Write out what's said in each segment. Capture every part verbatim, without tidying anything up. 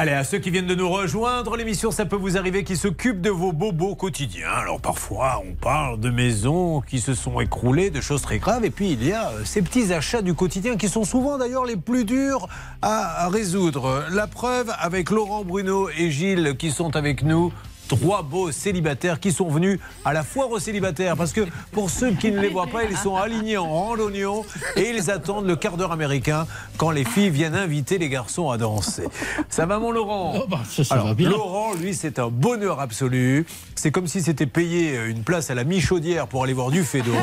Allez, à ceux qui viennent de nous rejoindre, l'émission Ça peut vous arriver qui s'occupe de vos bobos quotidiens. Alors parfois, on parle de maisons qui se sont écroulées, de choses très graves. Et puis il y a ces petits achats du quotidien qui sont souvent d'ailleurs les plus durs à résoudre. La preuve avec Laurent, Bruno et Gilles qui sont avec nous. Trois beaux célibataires qui sont venus à la foire aux célibataires. Parce que pour ceux qui ne les voient pas, ils sont alignés en rang d'oignons et ils attendent le quart d'heure américain quand les filles viennent inviter les garçons à danser. Ça va, mon Laurent? Oh bah, ça, ça Alors, va bien. Laurent, lui, c'est un bonheur absolu. C'est comme si c'était payé une place à la mi-chaudière pour aller voir du fédo.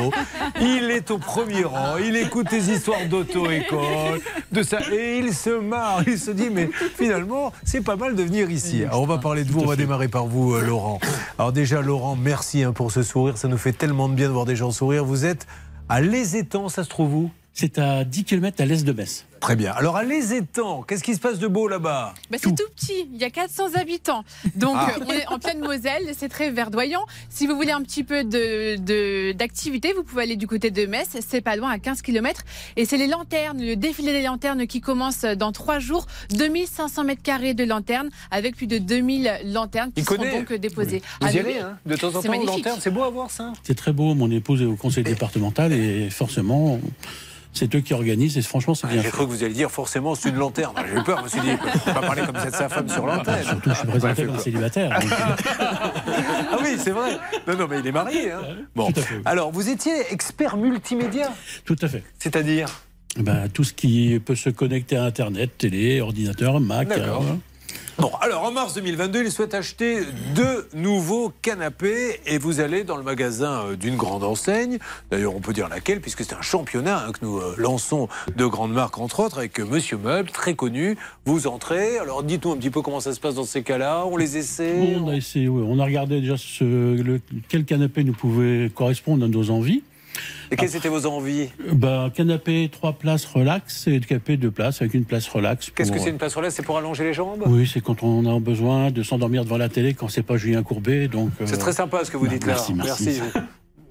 Il est au premier rang, il écoute des histoires d'auto-école, de ça, et il se marre. Il se dit, mais finalement, c'est pas mal de venir ici. Alors, on va parler de vous, on va démarrer par vous. Laurent. Alors déjà, Laurent, merci pour ce sourire. Ça nous fait tellement de bien de voir des gens sourire. Vous êtes à Les Étangs, ça se trouve où ? C'est à dix kilomètres à l'est de Metz. Très bien. Alors à Les Étangs, qu'est-ce qui se passe de beau là-bas? Bah, c'est tout. tout petit, il y a quatre cents habitants. Donc ah. on est en pleine Moselle, c'est très verdoyant. Si vous voulez un petit peu de, d'activité, vous pouvez aller du côté de Metz, c'est pas loin, à quinze kilomètres. Et c'est les lanternes, le défilé des lanternes qui commence dans trois jours. deux mille cinq cents mètres carrés de lanternes avec plus de deux mille lanternes qui il seront connaît. donc déposées. Vous ah, y allez, hein, de temps en temps, aux lanternes, c'est beau à voir ça. C'est très beau, mon épouse est au conseil départemental et forcément... C'est eux qui organisent et franchement, c'est bien. Ah, j'ai cru que vous alliez dire forcément c'est une lanterne. J'ai eu peur, je me suis dit, on va parler comme ça de sa femme sur l'antenne. Ah, surtout, je suis présenté comme célibataire. Donc... Ah oui, c'est vrai. Non, non, mais il est marié. Hein. Bon. Tout à fait, oui. Alors, vous étiez expert multimédia. Tout à fait. C'est-à-dire ben, tout ce qui peut se connecter à Internet, télé, ordinateur, Mac. D'accord. Euh... Bon, alors en mars deux mille vingt-deux, il souhaite acheter deux nouveaux canapés et vous allez dans le magasin d'une grande enseigne, d'ailleurs on peut dire laquelle puisque c'est un championnat hein, que nous lançons de grandes marques entre autres avec Monsieur Meuble, très connu. Vous entrez, alors dites-nous un petit peu comment ça se passe dans ces cas-là, on les essaie bon, on... on a essayé, oui. On a regardé déjà ce, le, quel canapé nous pouvait correspondre à nos envies. Et quelles étaient vos envies? Ben, canapé, trois places relax et canapé, deux places avec une place relax. Pour... Qu'est-ce que c'est une place relax? C'est pour allonger les jambes? Oui, c'est quand on a besoin de s'endormir devant la télé quand c'est pas Julien Courbet. Donc. Euh... C'est très sympa ce que vous ben, dites merci, là. Merci. merci.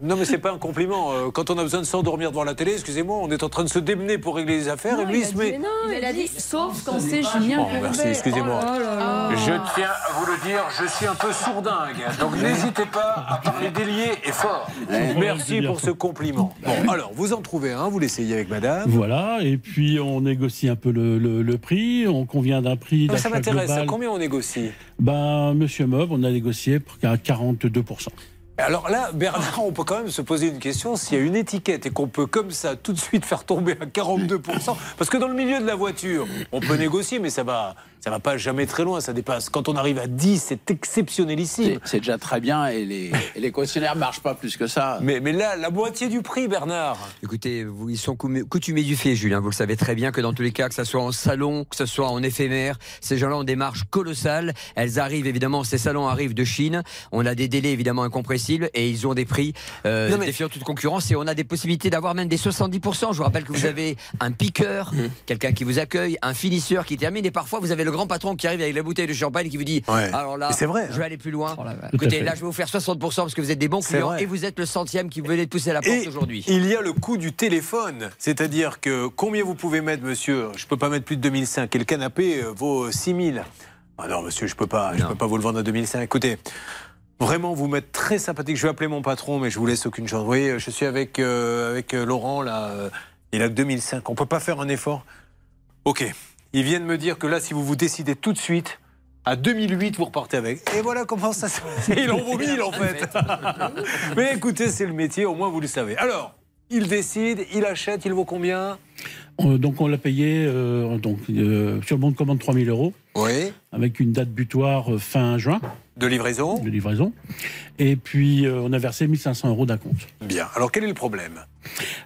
Non mais c'est pas un compliment. Quand on a besoin de s'endormir devant la télé, excusez-moi, on est en train de se démener pour régler les affaires. Non, et lui il se met... Non, il a dit, sauf quand c'est Julien Courbet. Merci, excusez-moi. Oh là là. Je tiens à vous le dire, je suis un peu sourdingue. Donc n'hésitez pas à parler délié et fort. Merci pour ce compliment. Bon, alors, vous en trouvez un, vous l'essayez avec madame. Voilà, et puis on négocie un peu le, le, le prix, on convient d'un prix d'achat global. Ça m'intéresse, à combien on négocie? Ben, Monsieur Meuble, on a négocié à quarante-deux pour cent. Alors là, Bernard, on peut quand même se poser une question. S'il y a une étiquette et qu'on peut comme ça tout de suite faire tomber à quarante-deux pour cent, parce que dans le milieu de la voiture, on peut négocier, mais ça va, ça va pas jamais très loin, ça dépasse. Quand on arrive à dix, c'est exceptionnelissime. C'est déjà très bien et les, et les cautionnaires ne marchent pas plus que ça. Mais, mais là, la moitié du prix, Bernard. Écoutez, vous, ils sont coutumés du fait, Julien. Vous le savez très bien que dans tous les cas, que ce soit en salon, que ce soit en éphémère, ces gens-là ont des marges colossales. Elles arrivent, évidemment, ces salons arrivent de Chine. On a des délais, évidemment, incompressibles. Et ils ont des prix euh, mais... défiant toute concurrence et on a des possibilités d'avoir même des soixante-dix pour cent. Je vous rappelle que vous avez un piqueur, mmh. quelqu'un qui vous accueille, un finisseur qui termine et parfois vous avez le grand patron qui arrive avec la bouteille de champagne et qui vous dit ouais. alors là vrai, hein. je vais aller plus loin. Oh là, ouais. Écoutez, là je vais vous faire soixante pour cent parce que vous êtes des bons clients vrai. et vous êtes le centième qui venait de pousser à la porte aujourd'hui. Il y a le coût du téléphone, c'est-à-dire que combien vous pouvez mettre, monsieur? Je peux pas mettre plus de deux mille cinq et le canapé vaut six mille. Ah non monsieur, je peux pas, je peux pas vous le vendre à deux mille cinq. Écoutez, vraiment, vous m'êtes très sympathique. Je vais appeler mon patron, mais je vous laisse aucune chance. Vous voyez, je suis avec, euh, avec Laurent, là. Euh, il a deux mille cinq. On ne peut pas faire un effort. OK. Ils viennent me dire que là, si vous vous décidez tout de suite, à deux mille huit, vous repartez avec. Et voilà comment ça se passe. Ils en vaut mille, en fait. Mais écoutez, c'est le métier. Au moins, vous le savez. Alors, il décide, il achète, il vaut combien ? Donc on l'a payé euh, donc, euh, sur le bon de commande trois mille euros, oui. avec une date butoir euh, fin juin. De livraison. De livraison. Et puis euh, on a versé mille cinq cents euros d'un compte. Bien, alors quel est le problème?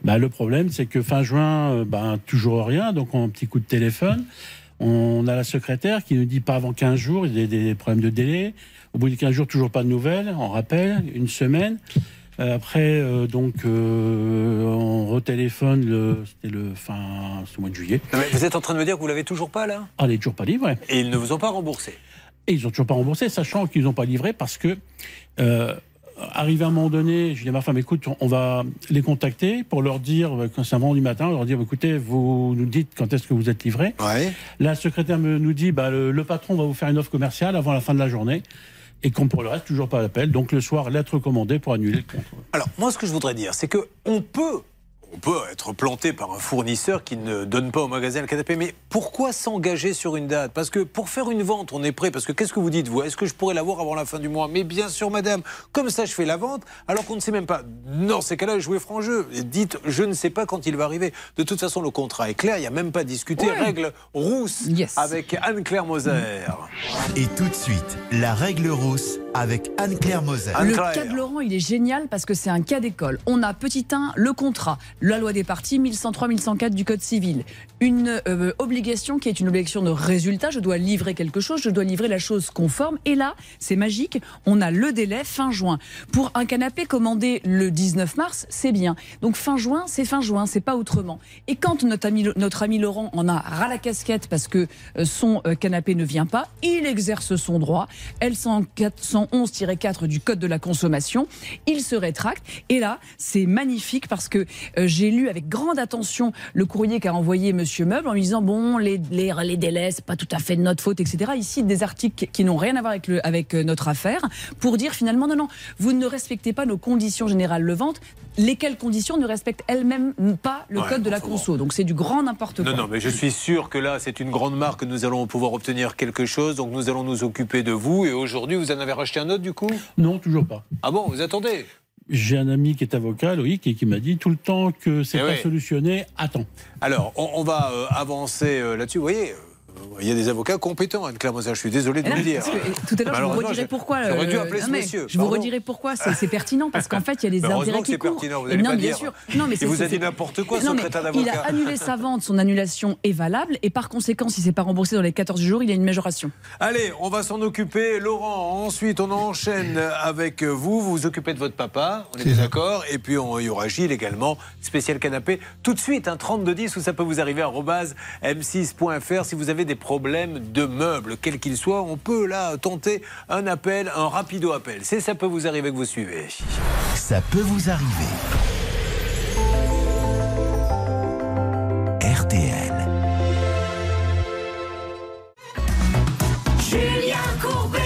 Bah, le problème c'est que fin juin, euh, bah, toujours rien, donc on a un petit coup de téléphone. On a la secrétaire qui nous dit pas avant quinze jours, il y a des, des problèmes de délai. Au bout de quinze jours, toujours pas de nouvelles, on rappelle, une semaine... Après, euh, donc, euh, on retéléphone, le, c'était le fin ce mois de juillet. Mais vous êtes en train de me dire que vous ne l'avez toujours pas, là? Ah, elle n'est toujours pas livrée. Et ils ne vous ont pas remboursé? Et ils n'ont toujours pas remboursé, sachant qu'ils n'ont pas livré parce que... Euh, arrivé à un moment donné, j'ai dit à ma femme, écoute, on va les contacter pour leur dire, quand c'est un vendredi matin, on leur dit, écoutez, vous nous dites quand est-ce que vous êtes livrés. Ouais. La secrétaire me, nous dit, bah, le, le patron va vous faire une offre commerciale avant la fin de la journée. Et comme pour le reste, toujours pas d'appel. Donc le soir, lettre commandée pour annuler le contrôle. Alors, moi, ce que je voudrais dire, c'est qu'on peut, on peut être planté par un fournisseur qui ne donne pas au magasin le canapé. Mais pourquoi s'engager sur une date? Parce que pour faire une vente, on est prêt. Parce que qu'est-ce que vous dites, vous? Est-ce que je pourrais l'avoir avant la fin du mois? Mais bien sûr, madame. Comme ça, je fais la vente, alors qu'on ne sait même pas. Non, ces cas-là, jouez franc jeu. Dites, je ne sais pas quand il va arriver. De toute façon, le contrat est clair. Il n'y a même pas à discuter. Oui. Règle rousse yes. avec Anne-Claire Moser. Et tout de suite, la règle rousse avec Anne-Claire Moser. Anne le cas de Laurent, il est génial parce que c'est un cas d'école. On a petit un, le contrat. La loi des parties, mille cent trois mille cent quatre du Code civil. Une euh, obligation qui est une obligation de résultat. Je dois livrer quelque chose, je dois livrer la chose conforme. Et là, c'est magique, on a le délai fin juin. Pour un canapé commandé le dix-neuf mars, c'est bien. Donc fin juin, c'est fin juin, c'est pas autrement. Et quand notre ami, notre ami Laurent en a ras la casquette parce que son euh, canapé ne vient pas, il exerce son droit. L cent onze tiret quatre du Code de la consommation. Il se rétracte. Et là, c'est magnifique parce que euh, j'ai lu avec grande attention le courrier qu'a envoyé Monsieur Meuble en lui disant bon, les, les, les délais, c'est pas tout à fait de notre faute, et cetera. Ici, des articles qui n'ont rien à voir avec, le, avec notre affaire pour dire finalement non, non, vous ne respectez pas nos conditions générales de vente, lesquelles conditions ne respectent elles-mêmes pas le ouais, code de la conso. Donc c'est du grand n'importe quoi. Non, non, mais je suis sûr que là, c'est une grande marque, nous allons pouvoir obtenir quelque chose, donc nous allons nous occuper de vous. Et aujourd'hui, vous en avez racheté un autre du coup? Non, toujours pas. Ah bon, vous attendez? J'ai un ami qui est avocat, Loïc, et qui m'a dit tout le temps que c'est eh pas oui. solutionné, attends. Alors, on, on va euh, avancer euh, là-dessus. Vous voyez, il y a des avocats compétents, Anne-Claire Moser, je suis désolé de là, vous le dire. Que, tout à l'heure, je vous redirai pourquoi. Euh, dû appeler ce monsieur, je vous redirai pourquoi c'est pertinent, parce qu'en fait, il y a des intérêts qui courent. Vous allez non, pas bien dire. Sûr. Non, mais il vous a dit n'importe quoi, non, secrétaire d'avocat. Il a annulé sa vente, son annulation est valable, et par conséquent, si c'est pas remboursé dans les quatorze jours, il y a une majoration. Allez, on va s'en occuper, Laurent. Ensuite, on enchaîne avec vous. Vous vous occupez de votre papa, on est d'accord. Et puis, il y aura Gilles également, spécial canapé. Tout de suite, un trente-deux dix où ça peut vous arriver, m six point fr, si vous avez des problèmes de meubles, quels qu'ils soient, on peut là tenter un appel, un rapido appel. C'est Ça peut vous arriver que vous suivez. Ça peut vous arriver. R T L. Julien Courbet.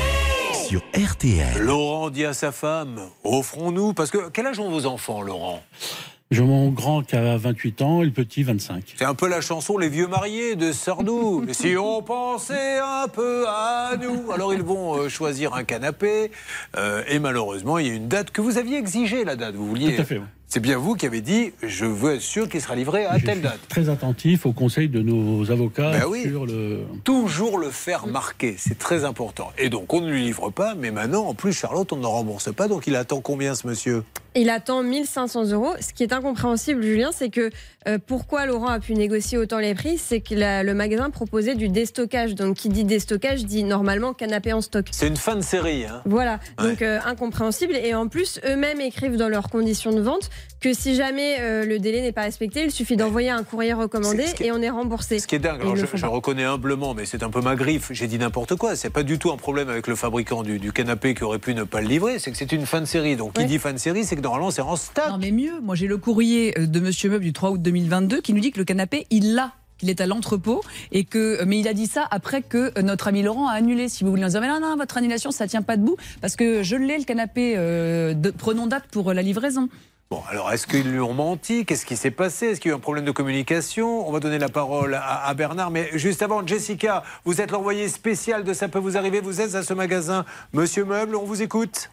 Sur R T L. Laurent dit à sa femme, offrons-nous, parce que quel âge ont vos enfants, Laurent ? Mon grand qui a vingt-huit ans et le petit vingt-cinq. C'est un peu la chanson Les Vieux Mariés de Sardou. Si on pensait un peu à nous. Alors ils vont choisir un canapé euh, et malheureusement il y a une date que vous aviez exigée, la date. Vous vouliez. Tout à fait. Oui. C'est bien vous qui avez dit, je veux être sûr qu'il sera livré à je telle suis date. Très attentif aux conseils de nos avocats. Ben oui, sur le... toujours le faire marquer, c'est très important. Et donc on ne lui livre pas, mais maintenant en plus Charlotte, on ne rembourse pas, donc il attend combien ce monsieur? Il attend mille cinq cents euros. Ce qui est incompréhensible, Julien, c'est que euh, pourquoi Laurent a pu négocier autant les prix, c'est que la, le magasin proposait du déstockage. Donc qui dit déstockage dit normalement canapé en stock. C'est une fin de série. Hein. Voilà, ouais. donc euh, incompréhensible. Et en plus, eux-mêmes écrivent dans leurs conditions de vente que si jamais euh, le délai n'est pas respecté, il suffit d'envoyer un courrier recommandé et on est remboursé. Ce qui est dingue, alors je, je reconnais humblement, mais c'est un peu ma griffe, j'ai dit n'importe quoi, c'est pas du tout un problème avec le fabricant du, du canapé qui aurait pu ne pas le livrer, c'est que c'est une fin de série. Donc ouais. qui dit fin de série, c'est que normalement c'est en stock. Non mais mieux, moi j'ai le courrier de Monsieur Meuble du trois août deux mille vingt-deux qui nous dit que le canapé, il l'a. Il est à l'entrepôt, et que, mais il a dit ça après que notre ami Laurent a annulé. Si vous voulez nous dire, mais non, non, votre annulation, ça tient pas debout, parce que je l'ai, le canapé, euh, de, prenons date pour la livraison. Bon, alors, est-ce qu'ils lui ont menti? Qu'est-ce qui s'est passé? Est-ce qu'il y a eu un problème de communication? On va donner la parole à, à Bernard, mais juste avant, Jessica, vous êtes l'envoyée spéciale de Ça peut vous arriver, vous êtes à ce magasin Monsieur Meuble, on vous écoute.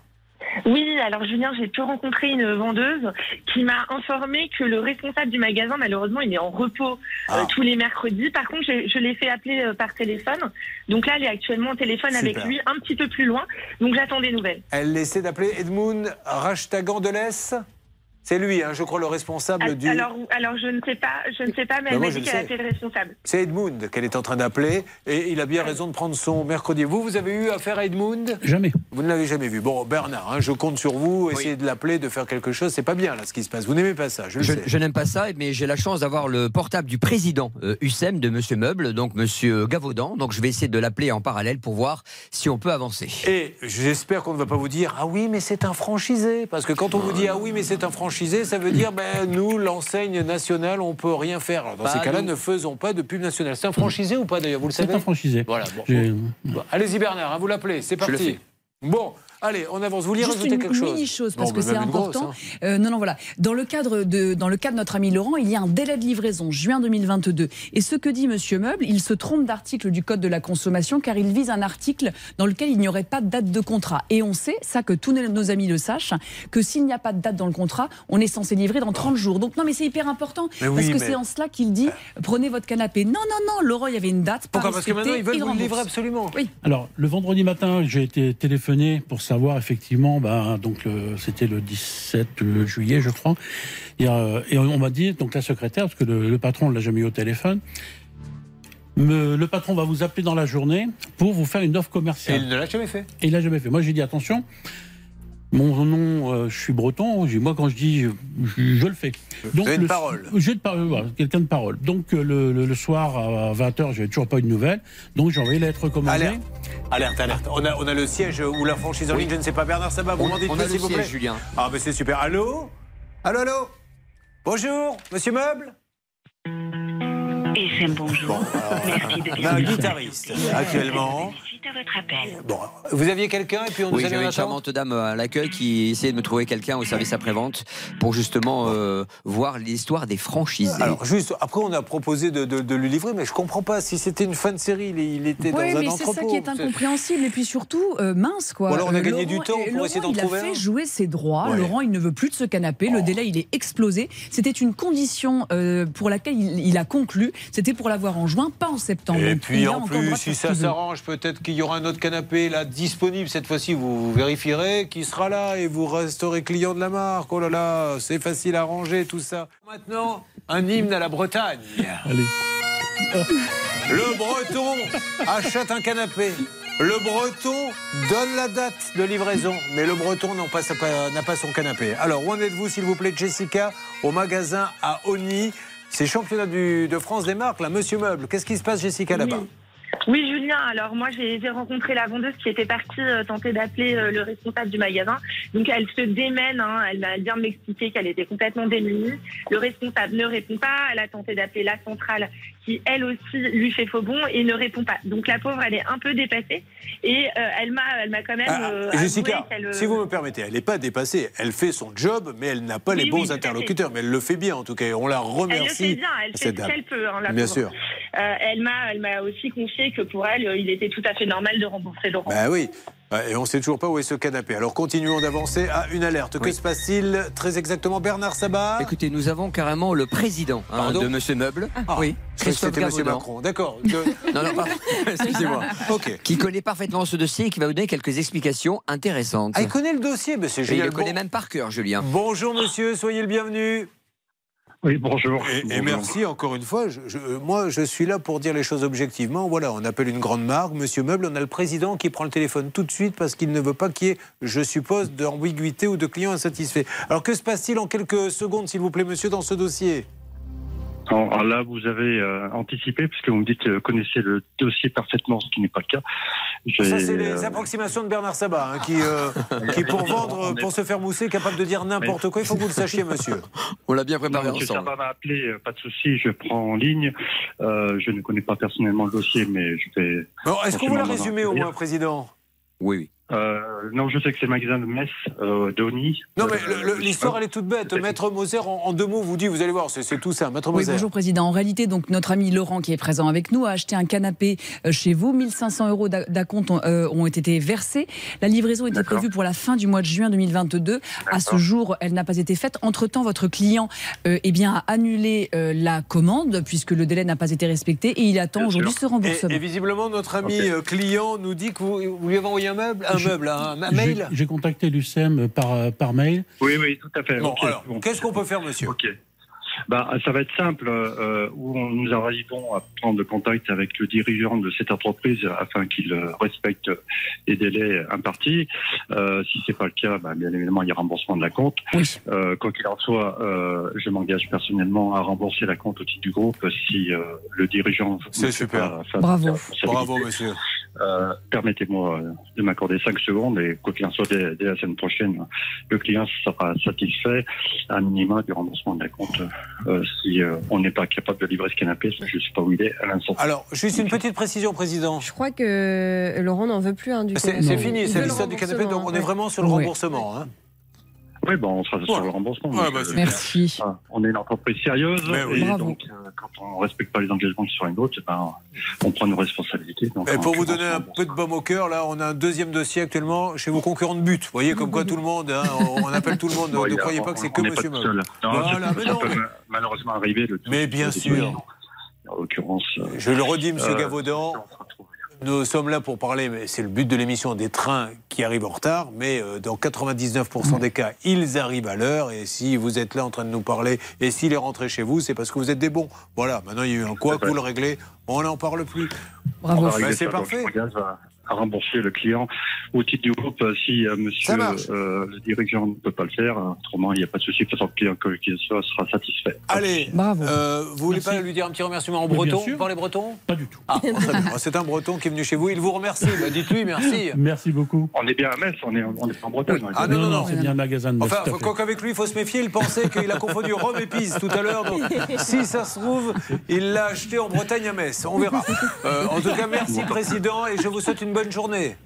Oui, alors Julien, j'ai pu rencontrer une vendeuse qui m'a informé que le responsable du magasin, malheureusement, il est en repos ah. euh, tous les mercredis. Par contre, je, je l'ai fait appeler euh, par téléphone. Donc là, elle est actuellement au téléphone Super. avec lui, un petit peu plus loin. Donc j'attends des nouvelles. Elle essaie d'appeler Edmond Rachtagandeles. C'est lui, hein, je crois, le responsable alors, du... Alors, alors, je ne sais pas, je ne sais pas, mais ben elle m'a dit qu'elle était le responsable. C'est Edmond qu'elle est en train d'appeler, et il a bien raison de prendre son mercredi. Vous, vous avez eu affaire à Edmond ? Jamais. Vous ne l'avez jamais vu. Bon, Bernard, hein, je compte sur vous, essayez oui. de l'appeler, de faire quelque chose, c'est pas bien, là, ce qui se passe. Vous n'aimez pas ça, je, je, je n'aime pas ça, mais j'ai la chance d'avoir le portable du président euh, U C E M de Monsieur Meuble, donc Monsieur Gavaudan, donc je vais essayer de l'appeler en parallèle pour voir si on peut avancer. Et j'espère qu'on ne va pas vous dire « Ah oui, mais c'est un franchisé », parce que quand on vous dit « Ah oui, mais c'est un franchisé », ça veut dire, ben, nous, l'enseigne nationale, on ne peut rien faire. Alors, dans bah, ces cas-là, ne faisons pas de pub nationale. C'est un franchisé ou pas, d'ailleurs, vous le savez ? C'est un franchisé. Voilà, bon, bon. Bon, allez-y, Bernard, hein, vous l'appelez, c'est parti. Bon, allez, on avance. Vous voulez rajouter quelque chose ? Juste une mini-chose, parce bon, que c'est important. Grosse, hein. euh, non, non, voilà. Dans le, cadre de, dans le cas de notre ami Laurent, il y a un délai de livraison, juin deux mille vingt-deux. Et ce que dit Monsieur Meuble, il se trompe d'article du Code de la consommation, car il vise un article dans lequel il n'y aurait pas de date de contrat. Et on sait, ça que tous nos amis le sachent, que s'il n'y a pas de date dans le contrat, on est censé livrer dans trente jours. Donc, non, mais c'est hyper important, mais parce oui, que mais... c'est en cela qu'il dit, prenez votre canapé. Non, non, non, Laurent, il y avait une date. Pourquoi ? Parce que maintenant, ils veulent vous le livrer absolument. Oui. Alors, le vendredi matin, j'ai été téléphoné pour savoir effectivement, ben, donc c'était le dix-sept juillet, je crois, et, euh, et on m'a dit, donc la secrétaire, parce que le, le patron ne l'a jamais eu au téléphone, me, le patron va vous appeler dans la journée pour vous faire une offre commerciale. Et il ne l'a jamais fait. Et il ne l'a jamais fait. Moi, j'ai dit, attention, mon nom, euh, je suis breton, moi, quand je dis, je, je le fais. Donc, j'ai de parole. J'ai de parole, voilà, quelqu'un de parole. Donc, le, le, le soir, à vingt heures, je n'avais toujours pas eu de nouvelles, donc j'ai envoyé la lettre commandée. Alerte. Alerte, alerte. On a, on a le siège ou la franchise en ligne, oui. je ne sais pas. Bernard, ça va, vous m'en dites s'il vous plaît, Julien. Ah, mais c'est super. Allô ? Allô, allô ? Bonjour, Monsieur Meuble ? F M, bonjour. Bon, alors, merci de bien. Un guitariste, actuellement. À votre appel. Bon, vous aviez quelqu'un et puis on oui, nous avait une charmante dame à l'accueil qui essayait de me trouver quelqu'un au service après-vente pour justement euh, voir l'histoire des franchisés. Alors juste, après on a proposé de, de, de lui livrer, mais je comprends pas, si c'était une fin de série, il, il était ouais, dans un entrepôt. Oui, mais c'est ça qui est incompréhensible, et puis surtout, euh, mince quoi. Bon, alors on a gagné Laurent, du temps pour Laurent, essayer d'en trouver un. Il a fait jouer ses droits, ouais. Laurent il ne veut plus de ce canapé, oh. le délai il est explosé, c'était une condition euh, pour laquelle il, il a conclu, c'était pour l'avoir en juin, pas en septembre. Et donc, puis en plus, si ça s'arrange, peut-être qu'il y aura un autre canapé là disponible cette fois-ci, vous, vous vérifierez qui sera là et vous resterez client de la marque. Oh là là, c'est facile à ranger tout ça. Maintenant, un hymne à la Bretagne. Allez. Le Breton achète un canapé. Le Breton donne la date de livraison, mais le Breton n'a pas, n'a pas son canapé. Alors, où en êtes-vous, s'il vous plaît, Jessica, au magasin à Ogny? C'est championnat du, de France des marques, là, Monsieur Meuble. Qu'est-ce qui se passe, Jessica, là-bas ? Oui, Julien, alors moi j'ai rencontré la vendeuse qui était partie euh, tenter d'appeler euh, le responsable du magasin. Donc elle se démène, hein, elle vient de m'expliquer qu'elle était complètement démunie. Le responsable ne répond pas, elle a tenté d'appeler la centrale qui elle aussi lui fait faux bon et ne répond pas. Donc la pauvre, elle est un peu dépassée et euh, elle m'a quand même... Euh, ah, Jessica, euh... si vous me permettez, elle n'est pas dépassée, elle fait son job mais elle n'a pas oui, les bons oui, interlocuteurs, mais elle le fait bien en tout cas, on la remercie. Elle le fait bien, elle fait ce qu'elle peut. Hein, la bien pauvre. sûr. Euh, elle m'a aussi confié que pour elle, il était tout à fait normal de rembourser Laurent. Ben oui, et on ne sait toujours pas où est ce canapé. Alors continuons d'avancer à une alerte. Que oui. se passe-t-il très exactement, Bernard Sabat ? Écoutez, nous avons carrément le président hein, de Monsieur Meuble. Ah, oui. Christophe Gavaudan. C'était M. Macron, d'accord. Je... non, non, pardon, excusez-moi. Okay. Qui connaît parfaitement ce dossier et qui va vous donner quelques explications intéressantes. Ah, il connaît le dossier, M. Julien. Il le connaît bon... même par cœur, Julien. Bonjour, monsieur, soyez le bienvenu. Oui, bonjour. Et, bonjour. Et merci encore une fois. Je, je, moi, je suis là pour dire les choses objectivement. Voilà, on appelle une grande marque, Monsieur Meuble, on a le président qui prend le téléphone tout de suite parce qu'il ne veut pas qu'il y ait, je suppose, d'ambiguïté ou de clients insatisfaits. Alors, que se passe-t-il en quelques secondes, s'il vous plaît, monsieur, dans ce dossier ? Alors là, vous avez euh, anticipé, puisque vous me dites que euh, vous connaissez le dossier parfaitement, ce qui n'est pas le cas. Ça, c'est les euh... approximations de Bernard Sabat, hein, qui, euh, qui, pour vendre, pour se faire mousser, est capable de dire n'importe mais... quoi. Il faut que vous le sachiez, monsieur. On l'a bien préparé non, ensemble. Sabat m'a appelé, pas de souci, je prends en ligne. Euh, je ne connais pas personnellement le dossier, mais je vais... Est-ce qu'on vous l'a résumé au moins, Président ? Oui, oui. Euh, non, je sais que c'est le magasin de Metz, euh, d'Ogny. Non, mais euh, l'histoire, elle est toute bête. Maître Moser, en, en deux mots, vous dit, vous allez voir, c'est tout ça. Maître Moser. Oui, bonjour, Président. En réalité, donc, notre ami Laurent, qui est présent avec nous, a acheté un canapé chez vous. mille cinq cents euros d'acompte ont, euh, ont été versés. La livraison était prévue pour la fin du mois de juin deux mille vingt-deux. À ce jour, elle n'a pas été faite. Entre-temps, votre client euh, eh bien, a annulé euh, la commande, puisque le délai n'a pas été respecté, et il attend aujourd'hui ce remboursement. Et, et visiblement, notre ami okay. client nous dit que vous, vous lui avez envoyé un meuble un Meuble, un mail. J'ai contacté l'U C M par, par mail. Oui, oui, tout à fait. Bon, okay, alors, bon. Qu'est-ce qu'on peut faire, monsieur? Ok. Bah, ça va être simple. Euh, nous arrivons à prendre contact avec le dirigeant de cette entreprise afin qu'il respecte les délais impartis. Euh, si c'est pas le cas, bah, bien évidemment, il y a remboursement de la compte. Oui. Euh, quoi qu'il en soit, euh, je m'engage personnellement à rembourser la compte au titre du groupe si euh, le dirigeant... C'est super. Bravo. Bravo, monsieur. Euh, permettez-moi de m'accorder cinq secondes et quoi qu'il en soit, dès, dès la semaine prochaine, le client sera satisfait à minima du remboursement de la compte. Euh, si euh, on n'est pas capable de livrer ce canapé, je ne sais pas où il est à l'instant. Alors, juste une petite précision, Président. Je crois que Laurent n'en veut plus. Hein, c'est fini, c'est l'histoire du canapé, donc on est vraiment sur le oui. remboursement. Hein. Oui, bon, on sera ouais. sur le remboursement. Ouais, bah, merci. Euh, on est une entreprise sérieuse, oui. et Bravo. donc euh, quand on ne respecte pas les engagements sur une autre, ben, on prend nos responsabilités. Donc, et pour vous donner un peu de baume au cœur, là, on a un deuxième dossier actuellement chez vos concurrents de but. Vous voyez, comme quoi tout le monde, hein, on appelle tout le monde. Ouais, ne là, croyez on, pas que c'est que Monsieur Meuble. Non, voilà, mais non, ça peut mais... malheureusement arriver. Le mais bien sûr. En l'occurrence. Euh, Je le redis, Monsieur euh, Gavaudan. Nous sommes là pour parler, mais c'est le but de l'émission, des trains qui arrivent en retard, mais dans quatre-vingt-dix-neuf pour cent des cas, ils arrivent à l'heure, et si vous êtes là en train de nous parler, et s'il est rentré chez vous, c'est parce que vous êtes des bons. Voilà, maintenant il y a eu un quoi, vous le réglez, on n'en parle plus. Bravo, ben, c'est parfait. À rembourser le client au titre du groupe si euh, monsieur euh, le dirigeant ne peut pas le faire. Autrement, il n'y a pas de souci. Le client, quel qu'il soit, sera satisfait. Allez, bravo. Euh, vous voulez Merci. pas lui dire un petit remerciement en breton par les bretons? Pas du tout. Ah, c'est un breton qui est venu chez vous. Il vous remercie. Bah, dites-lui merci. Merci beaucoup. On est bien à Metz, on est, on est en Bretagne. Ah non, non, non. non c'est bien un magasin de Metz. Enfin, quand qu'avec lui, il faut se méfier. Il pensait qu'il a confondu Rome et Pise tout à l'heure. Donc, si ça se trouve, il l'a acheté en Bretagne à Metz. On verra. Euh, en tout cas, merci, bon. Président, et je vous souhaite une bonne Bonne journée.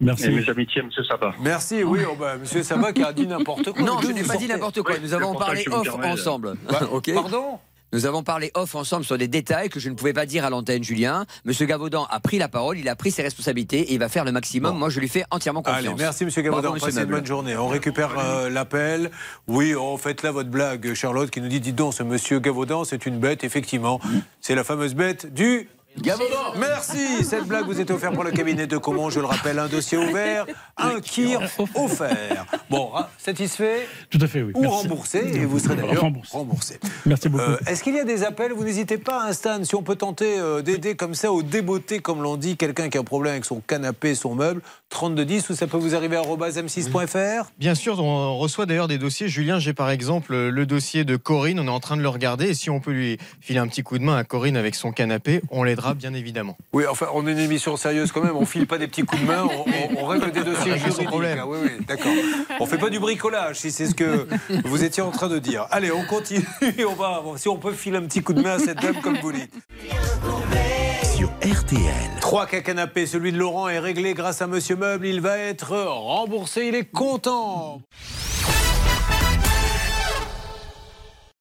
Merci. Et mes amitiés, M. Sabat. Merci, oui, oh bah, M. Sabat qui a dit n'importe quoi. Non, je n'ai pas dit n'importe quoi. Nous avons parlé off ensemble. Bah, okay. Pardon ? Nous avons parlé off ensemble sur des détails que je ne pouvais pas dire à l'antenne, Julien. Monsieur Gavaudan a pris la parole, il a pris ses responsabilités et il va faire le maximum. Bon. Moi, je lui fais entièrement confiance. Allez, merci, Monsieur Gavaudan. Passez une bonne journée. On récupère euh, l'appel. Oui, oh, faites là votre blague, Charlotte, qui nous dit, dites donc, ce Monsieur Gavaudan, c'est une bête, effectivement. C'est la fameuse bête du... Gavaudan. Merci. Cette blague vous est offerte par le cabinet de Comont. Je le rappelle, un dossier ouvert, un kir offert. Bon, satisfait? Tout à fait, oui. Ou Merci. remboursé, et vous serez d'ailleurs remboursé. remboursé. Merci beaucoup. Euh, Est-ce qu'il y a des appels? Vous n'hésitez pas, hein, Stan, si on peut tenter euh, d'aider comme ça au déboté, comme l'on dit, quelqu'un qui a un problème avec son canapé, son meuble, trente-deux dix, ou ça peut vous arriver à arobase m six point f r. Bien sûr, on reçoit d'ailleurs des dossiers. Julien, j'ai par exemple le dossier de Corinne, on est en train de le regarder, et si on peut lui filer un petit coup de main à Corinne avec son canapé, on l'aidera. Bien évidemment. Oui, enfin, on est une émission sérieuse quand même, on file pas des petits coups de main, on, on, on règle des dossiers juridiques. Ah, oui, oui, d'accord. On fait pas du bricolage, si c'est ce que vous étiez en train de dire. Allez, on continue, on va, si on peut filer un petit coup de main à cette dame, comme vous dites. Sur R T L. Trois cas canapés, celui de Laurent est réglé grâce à Monsieur Meuble, il va être remboursé, il est content.